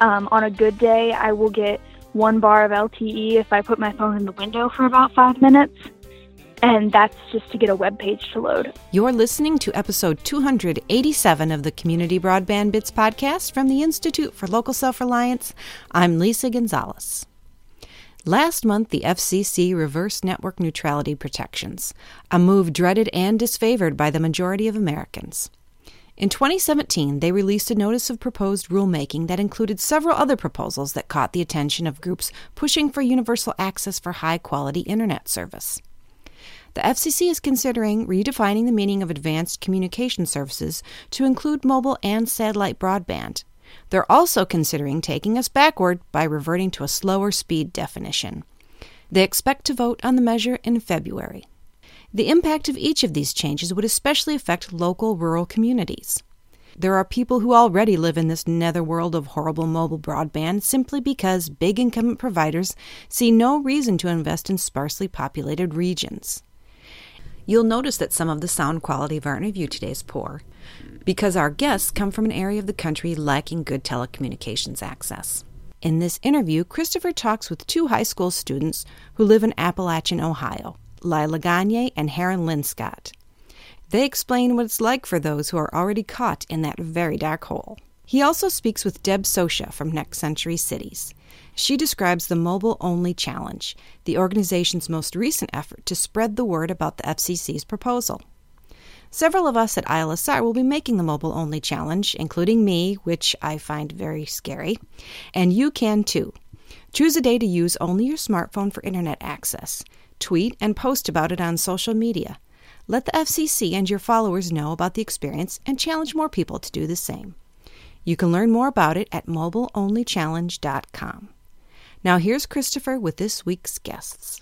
On a good day, I will get 1 bar of LTE if I put my phone in the window for about 5 minutes. And that's just to get a web page to load. You're listening to episode 287 of the Community Broadband Bits podcast from the Institute for Local Self-Reliance. I'm Lisa Gonzalez. Last month, the FCC reversed network neutrality protections, a move dreaded and disfavored by the majority of Americans. In 2017, they released a notice of proposed rulemaking that included several other proposals that caught the attention of groups pushing for universal access for high-quality internet service. The FCC is considering redefining the meaning of advanced communication services to include mobile and satellite broadband. They're also considering taking us backward by reverting to a slower speed definition. They expect to vote on the measure in February. The impact of each of these changes would especially affect local rural communities. There are people who already live in this netherworld of horrible mobile broadband simply because big incumbent providers see no reason to invest in sparsely populated regions. You'll notice that some of the sound quality of our interview today is poor because our guests come from an area of the country lacking good telecommunications access. In this interview, Christopher talks with 2 high school students who live in Appalachian, Ohio, Lila Gagne and Heron Linscott. They explain what it's like for those who are already caught in that very dark hole. He also speaks with Deb Sosha from Next Century Cities. She describes the mobile-only challenge, the organization's most recent effort to spread the word about the FCC's proposal. Several of us at ILSR will be making the mobile-only challenge, including me, which I find very scary, and you can too. Choose a day to use only your smartphone for internet access. Tweet and post about it on social media. Let the FCC and your followers know about the experience and challenge more people to do the same. You can learn more about it at mobileonlychallenge.com. Now here's Christopher with this week's guests.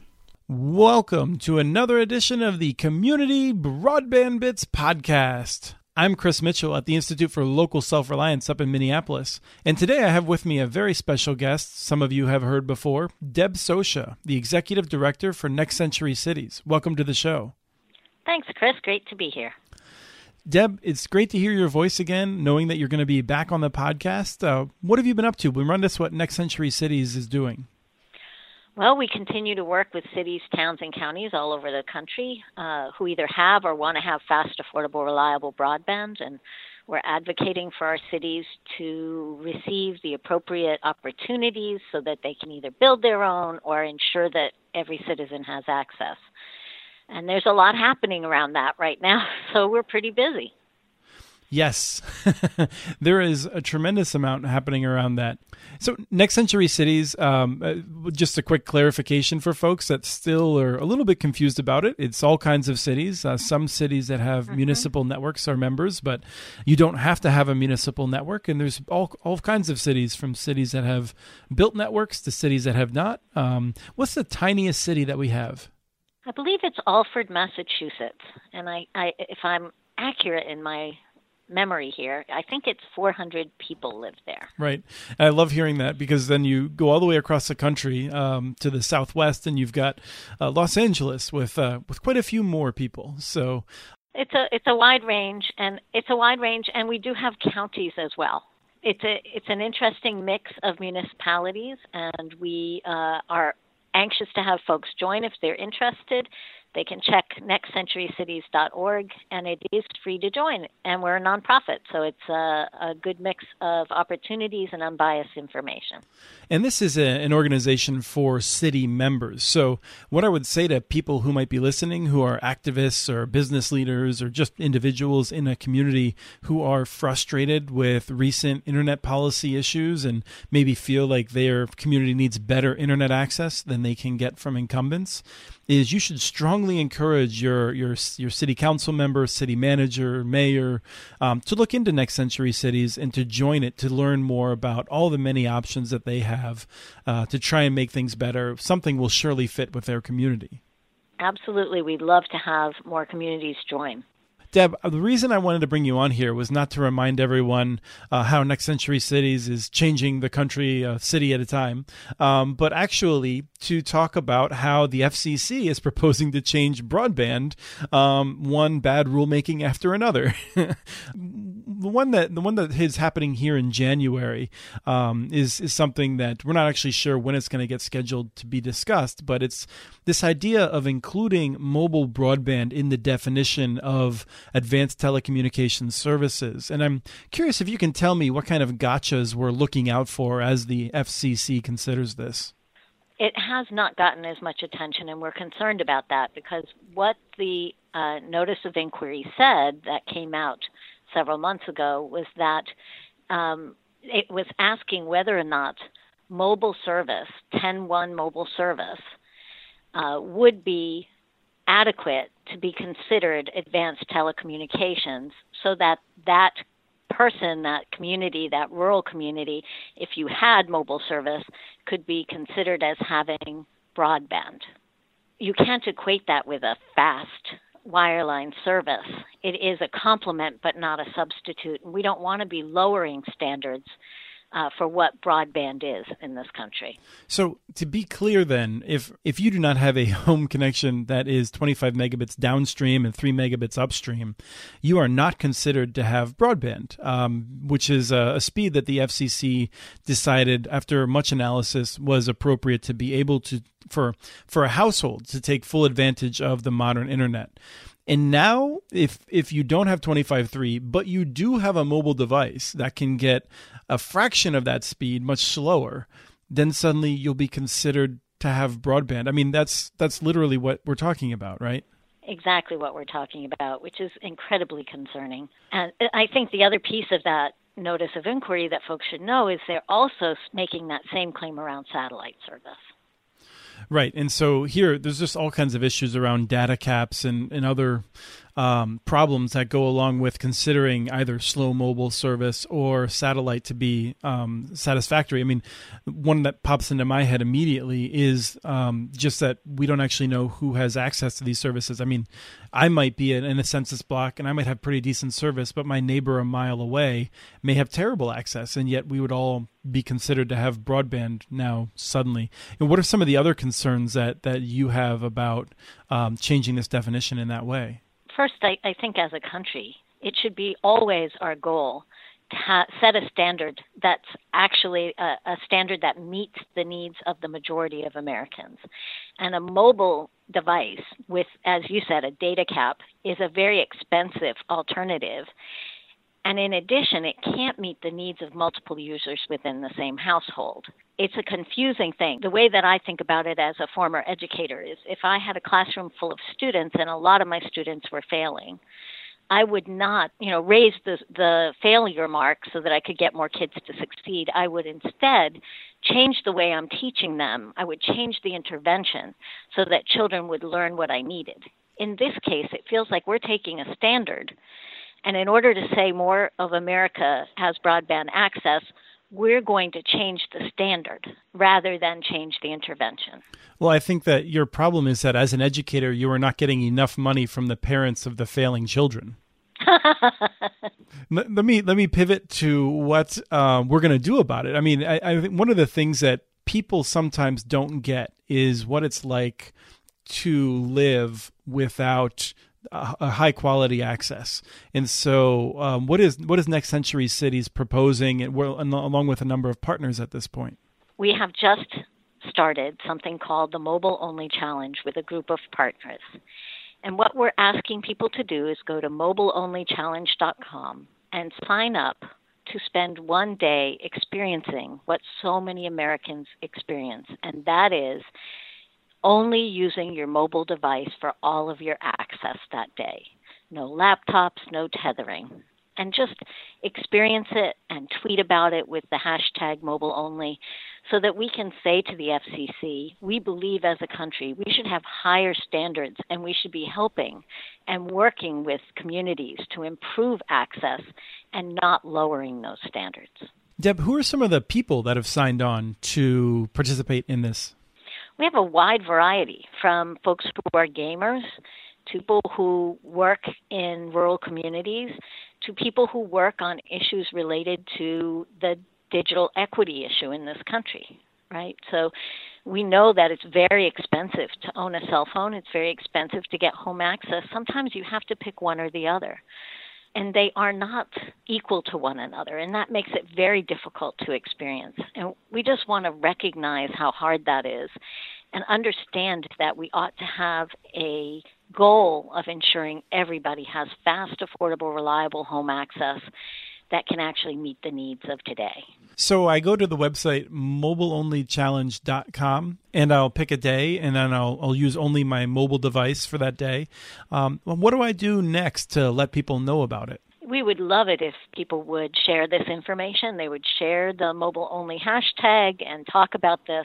Welcome to another edition of the Community Broadband Bits podcast. I'm Chris Mitchell at the Institute for Local Self-Reliance up in Minneapolis, and today I have with me a very special guest, some of you have heard before, Deb Sosha, the Executive Director for Next Century Cities. Welcome to the show. Thanks, Chris. Great to be here. Deb, it's great to hear your voice again, knowing that you're going to be back on the podcast. What have you been up to? Remind us what Next Century Cities is doing. Well, we continue to work with cities, towns, and counties all over the country who either have or want to have fast, affordable, reliable broadband. And we're advocating for our cities to receive the appropriate opportunities so that they can either build their own or ensure that every citizen has access. And there's a lot happening around that right now, so we're pretty busy. Yes, there is a tremendous amount happening around that. So Next Century Cities, just a quick clarification for folks that still are a little bit confused about it. It's all kinds of cities. Some cities that have municipal networks are members, but you don't have to have a municipal network. And there's all kinds of cities, from cities that have built networks to cities that have not. What's the tiniest city that we have? I believe it's Alford, Massachusetts, and I if I'm accurate in my memory here, I think it's 400 people live there. Right. And I love hearing that because then you go all the way across the country to the southwest, and you've got Los Angeles with quite a few more people. So it's a wide range, and we do have counties as well. It's an interesting mix of municipalities, and we are anxious to have folks join if they're interested. They can check nextcenturycities.org, and it is free to join. And we're a nonprofit, so it's a good mix of opportunities and unbiased information. And this is an organization for city members. So what I would say to people who might be listening, who are activists or business leaders or just individuals in a community who are frustrated with recent internet policy issues and maybe feel like their community needs better internet access than they can get from incumbents, is you should strongly encourage your city council member, city manager, mayor, to look into Next Century Cities and to join it to learn more about all the many options that they have to try and make things better. Something will surely fit with their community. Absolutely. We'd love to have more communities join. Deb, the reason I wanted to bring you on here was not to remind everyone how Next Century Cities is changing the country city at a time, but actually to talk about how the FCC is proposing to change broadband, one bad rulemaking after another. The one that is happening here in January is something that we're not actually sure when it's going to get scheduled to be discussed, but it's this idea of including mobile broadband in the definition of advanced telecommunications services. And I'm curious if you can tell me what kind of gotchas we're looking out for as the FCC considers this. It has not gotten as much attention, and we're concerned about that because what the notice of inquiry said that came out several months ago was that it was asking whether or not mobile service, 10.1 mobile service, would be adequate to be considered advanced telecommunications so that that person, that community, that rural community, if you had mobile service, could be considered as having broadband. You can't equate that with a fast wireline service. It is a complement but not a substitute. And we don't want to be lowering standards for what broadband is in this country. So to be clear then, if you do not have a home connection that is 25 megabits downstream and 3 megabits upstream, you are not considered to have broadband, which is a speed that the FCC decided after much analysis was appropriate to be able to for a household to take full advantage of the modern internet. And now, if you don't have 25.3, but you do have a mobile device that can get a fraction of that speed much slower, then suddenly you'll be considered to have broadband. I mean, that's literally what we're talking about, right? Exactly what we're talking about, which is incredibly concerning. And I think the other piece of that notice of inquiry that folks should know is they're also making that same claim around satellite service. Right. And so here, there's just all kinds of issues around data caps and other problems that go along with considering either slow mobile service or satellite to be satisfactory. I mean, one that pops into my head immediately is just that we don't actually know who has access to these services. I mean, I might be in a census block and I might have pretty decent service, but my neighbor a mile away may have terrible access, and yet we would all be considered to have broadband now suddenly. And what are some of the other concerns that you have about changing this definition in that way? First, I think as a country, it should be always our goal to set a standard that's actually a standard that meets the needs of the majority of Americans. And a mobile device with, as you said, a data cap is a very expensive alternative. And in addition, it can't meet the needs of multiple users within the same household. It's a confusing thing. The way that I think about it as a former educator is if I had a classroom full of students and a lot of my students were failing, I would not, raise the failure mark so that I could get more kids to succeed. I would instead change the way I'm teaching them. I would change the intervention so that children would learn what I needed. In this case, it feels like we're taking a standard, and in order to say more of America has broadband access, we're going to change the standard rather than change the intervention. Well, I think that your problem is that as an educator, you are not getting enough money from the parents of the failing children. Let me pivot to what we're going to do about it. I mean, I think one of the things that people sometimes don't get is what it's like to live without a high quality access. And so what is Next Century Cities proposing, and along with a number of partners at this point? We have just started something called the Mobile Only Challenge with a group of partners. And what we're asking people to do is go to mobileonlychallenge.com and sign up to spend one day experiencing what so many Americans experience. And that is only using your mobile device for all of your access that day. No laptops, no tethering. And just experience it and tweet about it with the hashtag mobile only so that we can say to the FCC, we believe as a country we should have higher standards and we should be helping and working with communities to improve access and not lowering those standards. Deb, who are some of the people that have signed on to participate in this? We have a wide variety, from folks who are gamers people who work in rural communities, to people who work on issues related to the digital equity issue in this country, right? So we know that it's very expensive to own a cell phone. It's very expensive to get home access. Sometimes you have to pick one or the other. And they are not equal to one another, and that makes it very difficult to experience. And we just want to recognize how hard that is and understand that we ought to have a goal of ensuring everybody has fast, affordable, reliable home access that can actually meet the needs of today. So I go to the website mobileonlychallenge.com, and I'll pick a day, and then I'll use only my mobile device for that day. What do I do next to let people know about it? We would love it if people would share this information. They would share the mobile-only hashtag and talk about this,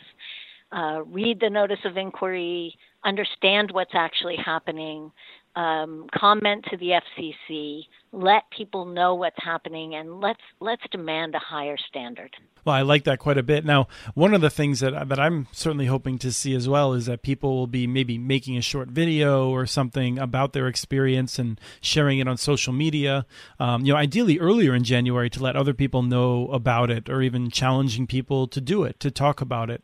read the notice of inquiry, understand what's actually happening, comment to the FCC, let people know what's happening, and let's demand a higher standard. Well, I like that quite a bit. Now, one of the things that I'm certainly hoping to see as well is that people will be maybe making a short video or something about their experience and sharing it on social media, ideally earlier in January to let other people know about it, or even challenging people to do it, to talk about it.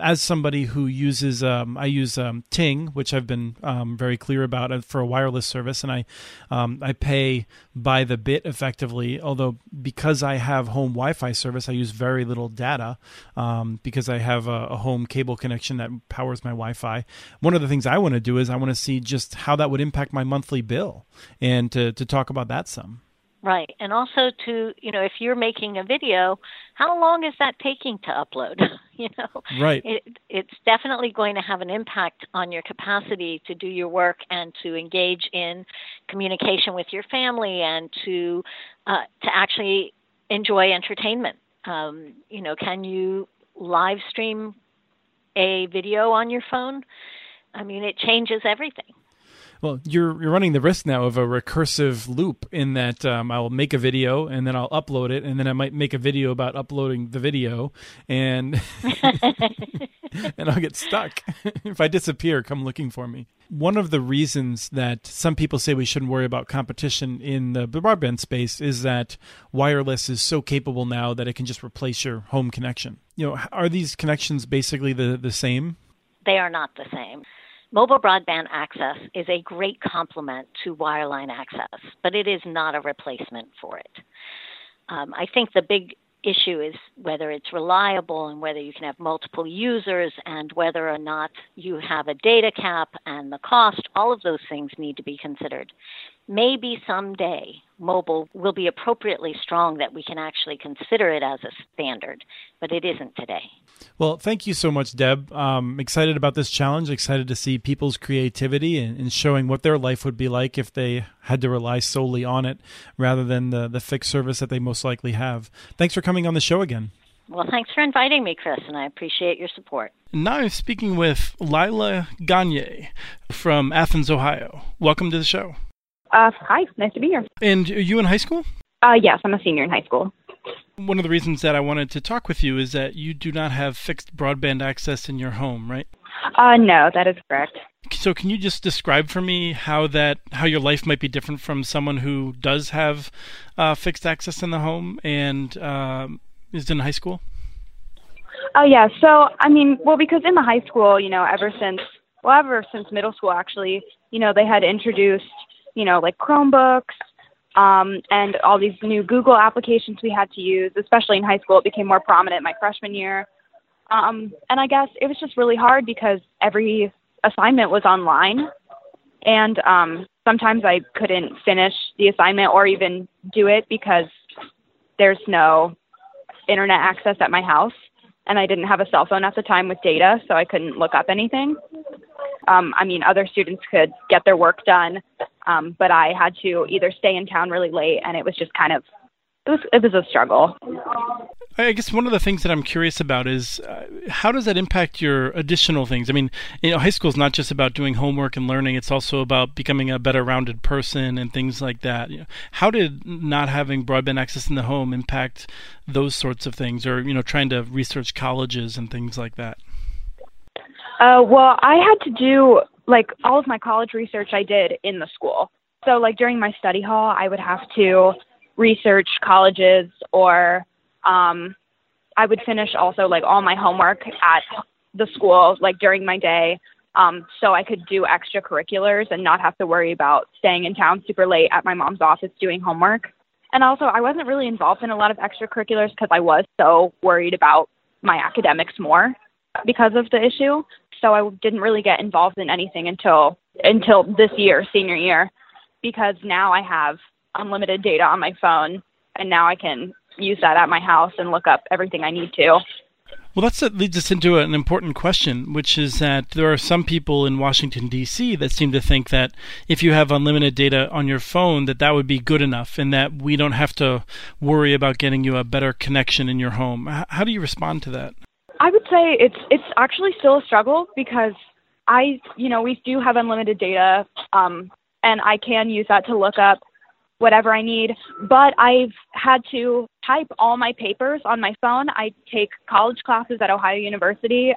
As somebody who uses, I use Ting, which I've been very clear about for a wireless service, and I pay by the bit effectively. Although because I have home Wi-Fi service, I use very little data because I have a home cable connection that powers my Wi-Fi. One of the things I want to do is I want to see just how that would impact my monthly bill, and to talk about that some. Right. And also to, if you're making a video, how long is that taking to upload? Right. It's definitely going to have an impact on your capacity to do your work and to engage in communication with your family and to actually enjoy entertainment. Can you live stream a video on your phone? It changes everything. Well, you're running the risk now of a recursive loop in that I'll make a video and then I'll upload it, and then I might make a video about uploading the video, and and I'll get stuck. If I disappear, come looking for me. One of the reasons that some people say we shouldn't worry about competition in the broadband space is that wireless is so capable now that it can just replace your home connection. Are these connections basically the same? They are not the same. Mobile broadband access is a great complement to wireline access, but it is not a replacement for it. I think the big issue is whether it's reliable and whether you can have multiple users and whether or not you have a data cap and the cost. All of those things need to be considered. Maybe someday mobile will be appropriately strong that we can actually consider it as a standard, but it isn't today. Well, thank you so much, Deb. Excited about this challenge, excited to see people's creativity and showing what their life would be like if they had to rely solely on it rather than the fixed service that they most likely have. Thanks for coming on the show again. Well, thanks for inviting me, Chris, and I appreciate your support. Now I'm speaking with Lila Gagne from Athens, Ohio. Welcome to the show. Hi, nice to be here. And are you in high school? Yes, I'm a senior in high school. One of the reasons that I wanted to talk with you is that you do not have fixed broadband access in your home, right? No, that is correct. So can you just describe for me how your life might be different from someone who does have fixed access in the home and is in high school? Yeah. So, because in the high school, ever since middle school, actually, they had introduced, like Chromebooks, and all these new Google applications we had to use, especially in high school. It became more prominent my freshman year. And I guess it was just really hard because every assignment was online. And sometimes I couldn't finish the assignment or even do it because there's no internet access at my house. And I didn't have a cell phone at the time with data, so I couldn't look up anything. Other students could get their work done, but I had to either stay in town really late, and it was just it was a struggle. I guess one of the things that I'm curious about is how does that impact your additional things? High school is not just about doing homework and learning. It's also about becoming a better rounded person and things like that. How did not having broadband access in the home impact those sorts of things, or, trying to research colleges and things like that? Well, I had to do like all of my college research I did in the school. So like during my study hall, I would have to research colleges, or I would finish also like all my homework at the school, like during my day. So I could do extracurriculars and not have to worry about staying in town super late at my mom's office doing homework. And also I wasn't really involved in a lot of extracurriculars because I was so worried about my academics more because of the issue. So I didn't really get involved in anything until this year, senior year, because now I have unlimited data on my phone and now I can use that at my house and look up everything I need to. Well, that leads us into an important question, which is that there are some people in Washington, D.C. that seem to think that if you have unlimited data on your phone, that would be good enough and that we don't have to worry about getting you a better connection in your home. How do you respond to that? I would say it's actually still a struggle because we do have unlimited data and I can use that to look up whatever I need, but I've had to type all my papers on my phone. I take college classes at Ohio University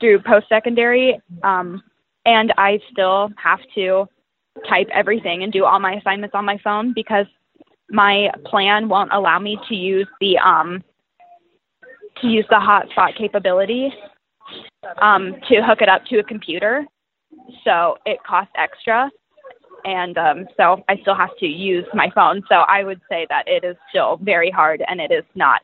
through post-secondary, and I still have to type everything and do all my assignments on my phone because my plan won't allow me to use the hotspot capability to hook it up to a computer, so it costs extra. And so I still have to use my phone. So I would say that it is still very hard and it is not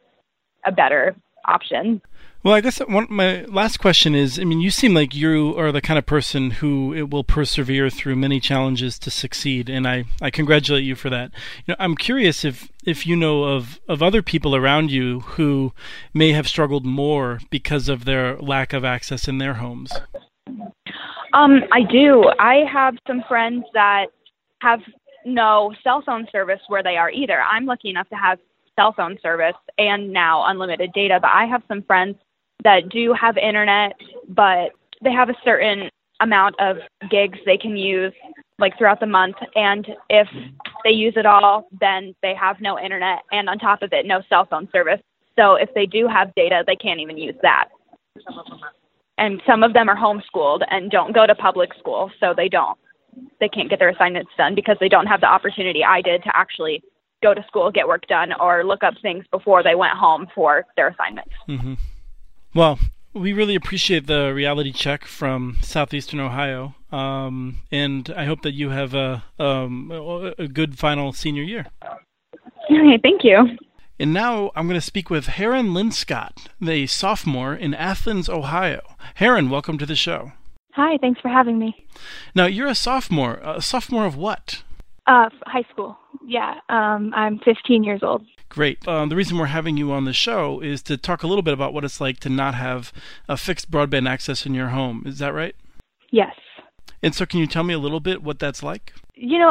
a better option. Well, I guess my last question is, you seem like you are the kind of person who it will persevere through many challenges to succeed. And I congratulate you for that. I'm curious if you know of other people around you who may have struggled more because of their lack of access in their homes. I do. I have some friends that have no cell phone service where they are either. I'm lucky enough to have cell phone service and now unlimited data, but I have some friends that do have internet, but they have a certain amount of gigs they can use like throughout the month. And if they use it all, then they have no internet and on top of it, no cell phone service. So if they do have data, they can't even use that. And some of them are homeschooled and don't go to public school, so they can't get their assignments done because they don't have the opportunity I did to actually go to school, get work done, or look up things before they went home for their assignments. Mm-hmm. Well, we really appreciate the reality check from Southeastern Ohio, and I hope that you have a good final senior year. Okay, thank you. And now I'm going to speak with Heron Linscott, the sophomore in Athens, Ohio. Heron, welcome to the show. Hi, thanks for having me. Now, you're a sophomore. A sophomore of what? High school. Yeah, I'm 15 years old. Great. The reason we're having you on the show is to talk a little bit about what it's like to not have a fixed broadband access in your home. Is that right? Yes. And so can you tell me a little bit what that's like?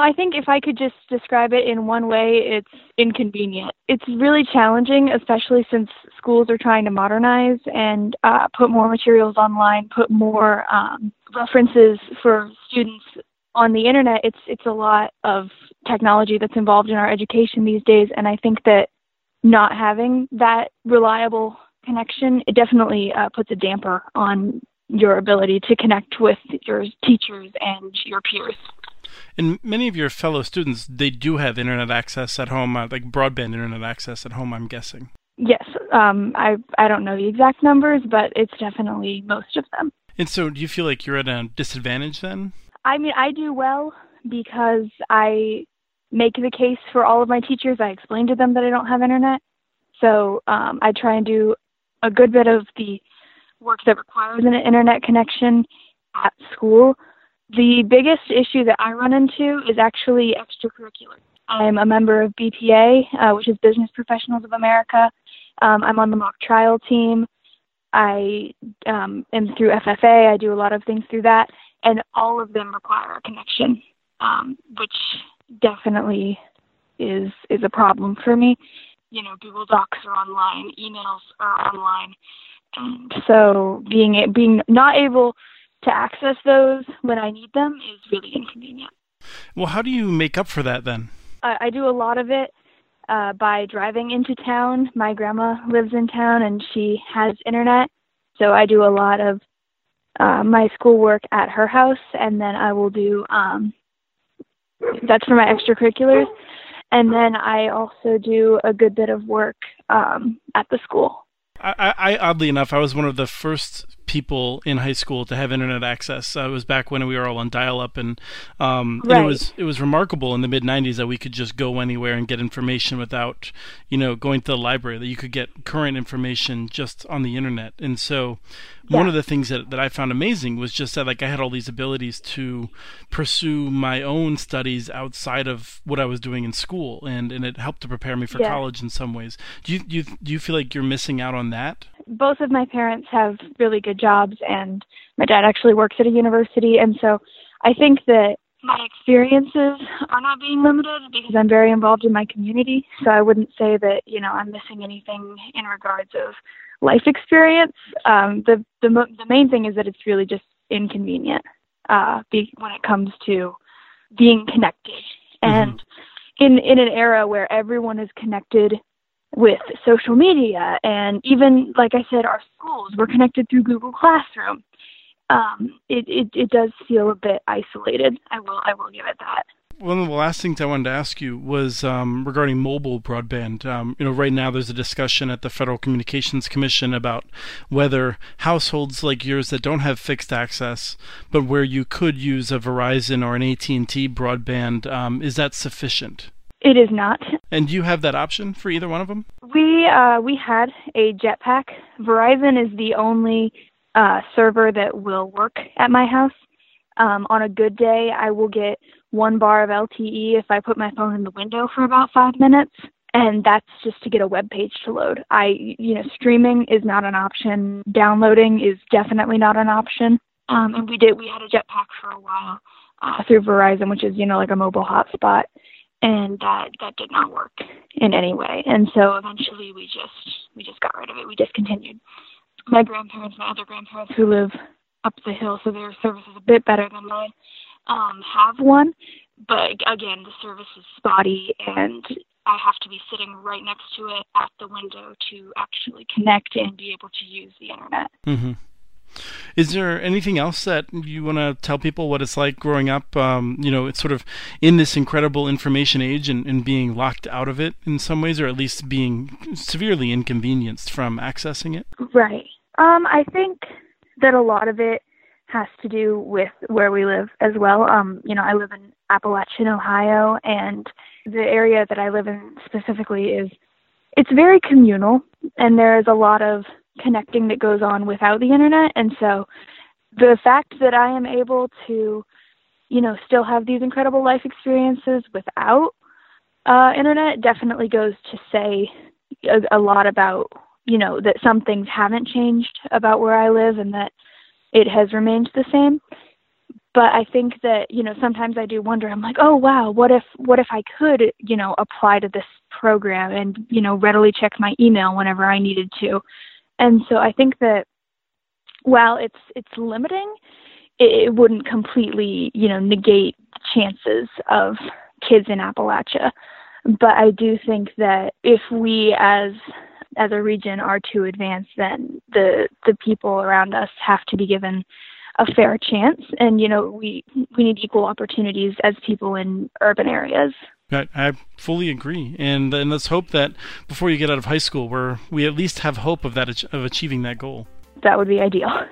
I think if I could just describe it in one way, it's inconvenient. It's really challenging, especially since schools are trying to modernize and put more materials online, put more references for students on the internet. It's a lot of technology that's involved in our education these days, and I think that not having that reliable connection, it definitely puts a damper on your ability to connect with your teachers and your peers. And many of your fellow students, they do have internet access at home, like broadband internet access at home, I'm guessing. Yes. I don't know the exact numbers, but it's definitely most of them. And so do you feel like you're at a disadvantage then? I do well because I make the case for all of my teachers. I explain to them that I don't have internet. So I try and do a good bit of the work that requires an internet connection at school. The biggest issue that I run into is actually extracurricular. I'm a member of BPA, which is Business Professionals of America. I'm on the mock trial team. I am through FFA. I do a lot of things through that, and all of them require a connection, which definitely is a problem for me. Google Docs are online, emails are online, and so being not able to access those when I need them is really inconvenient. Well, how do you make up for that then? I do a lot of it by driving into town. My grandma lives in town and she has internet, so I do a lot of my schoolwork at her house, and then I will do, that's for my extracurriculars. And then I also do a good bit of work at the school. I oddly enough, I was one of the first people in high school to have internet access. It was back when we were all on dial-up, and it was remarkable in the mid '90s that we could just go anywhere and get information without, going to the library. That you could get current information just on the internet. And so, one of the things that I found amazing was just that I had all these abilities to pursue my own studies outside of what I was doing in school, and it helped to prepare me for college in some ways. Do you feel like you're missing out on that? Both of my parents have really good jobs, and my dad actually works at a university. And so I think that my experiences are not being limited because I'm very involved in my community. So I wouldn't say that, I'm missing anything in regards of life experience. The main thing is that it's really just inconvenient when it comes to being connected. Mm-hmm. And in an era where everyone is connected with social media, and even, like I said, our schools, we're connected through Google Classroom. It does feel a bit isolated. I will give it that. One of the last things I wanted to ask you was regarding mobile broadband. Right now there's a discussion at the Federal Communications Commission about whether households like yours that don't have fixed access, but where you could use a Verizon or an AT&T broadband, is that sufficient? It is not. And do you have that option for either one of them? We had a jetpack. Verizon is the only server that will work at my house. On a good day, I will get 1 bar of LTE if I put my phone in the window for about 5 minutes, and that's just to get a web page to load. Streaming is not an option. Downloading is definitely not an option. And we had a jetpack for a while through Verizon, which is a mobile hotspot. And that did not work in any way. And so eventually we just got rid of it. We discontinued. My other grandparents who live up the hill, so their service is a bit better than mine, have one. But again, the service is spotty, and I have to be sitting right next to it at the window to actually connect and be able to use the internet. Mm-hmm. Is there anything else that you want to tell people what it's like growing up, it's sort of in this incredible information age and being locked out of it in some ways, or at least being severely inconvenienced from accessing it? Right. I think that a lot of it has to do with where we live as well. I live in Appalachian, Ohio, and the area that I live in specifically it's very communal, and there is a lot of connecting that goes on without the internet. And so the fact that I am able to, still have these incredible life experiences without internet definitely goes to say a lot about, that some things haven't changed about where I live and that it has remained the same. But I think that, sometimes I do wonder, I'm like, oh, wow, what if I could, apply to this program and, readily check my email whenever I needed to. And so I think that while it's limiting, it wouldn't completely, negate chances of kids in Appalachia. But I do think that if we as a region are too advanced, then the people around us have to be given a fair chance. And, we need equal opportunities as people in urban areas. I fully agree, and let's hope that before you get out of high school, we at least have hope of achieving that goal. That would be ideal.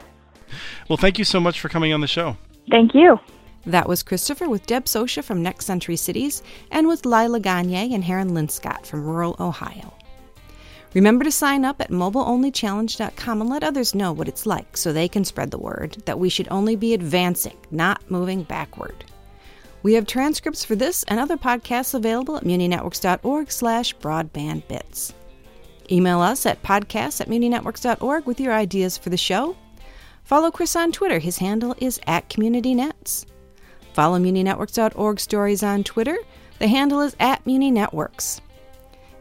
Well, thank you so much for coming on the show. Thank you. That was Christopher with Deb Sosha from Next Century Cities, and with Lila Gagne and Heron Linscott from rural Ohio. Remember to sign up at mobileonlychallenge.com and let others know what it's like so they can spread the word that we should only be advancing, not moving backward. We have transcripts for this and other podcasts available at muninetworks.org/broadbandbits. Email us at podcasts@muninetworks.org with your ideas for the show. Follow Chris on Twitter. His handle is @CommunityNets. Follow muninetworks.org stories on Twitter. The handle is @MuniNetworks.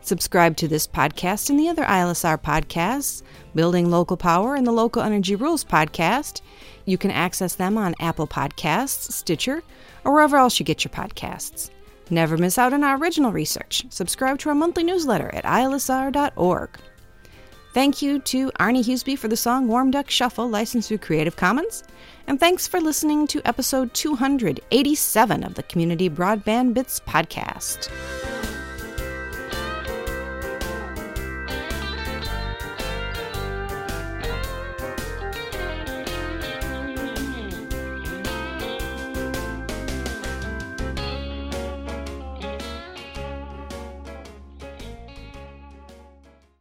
Subscribe to this podcast and the other ILSR podcasts, Building Local Power and the Local Energy Rules podcast. You can access them on Apple Podcasts, Stitcher, or wherever else you get your podcasts. Never miss out on our original research. Subscribe to our monthly newsletter at ilsr.org. Thank you to Arnie Huseby for the song Warm Duck Shuffle, licensed through Creative Commons. And thanks for listening to episode 287 of the Community Broadband Bits podcast.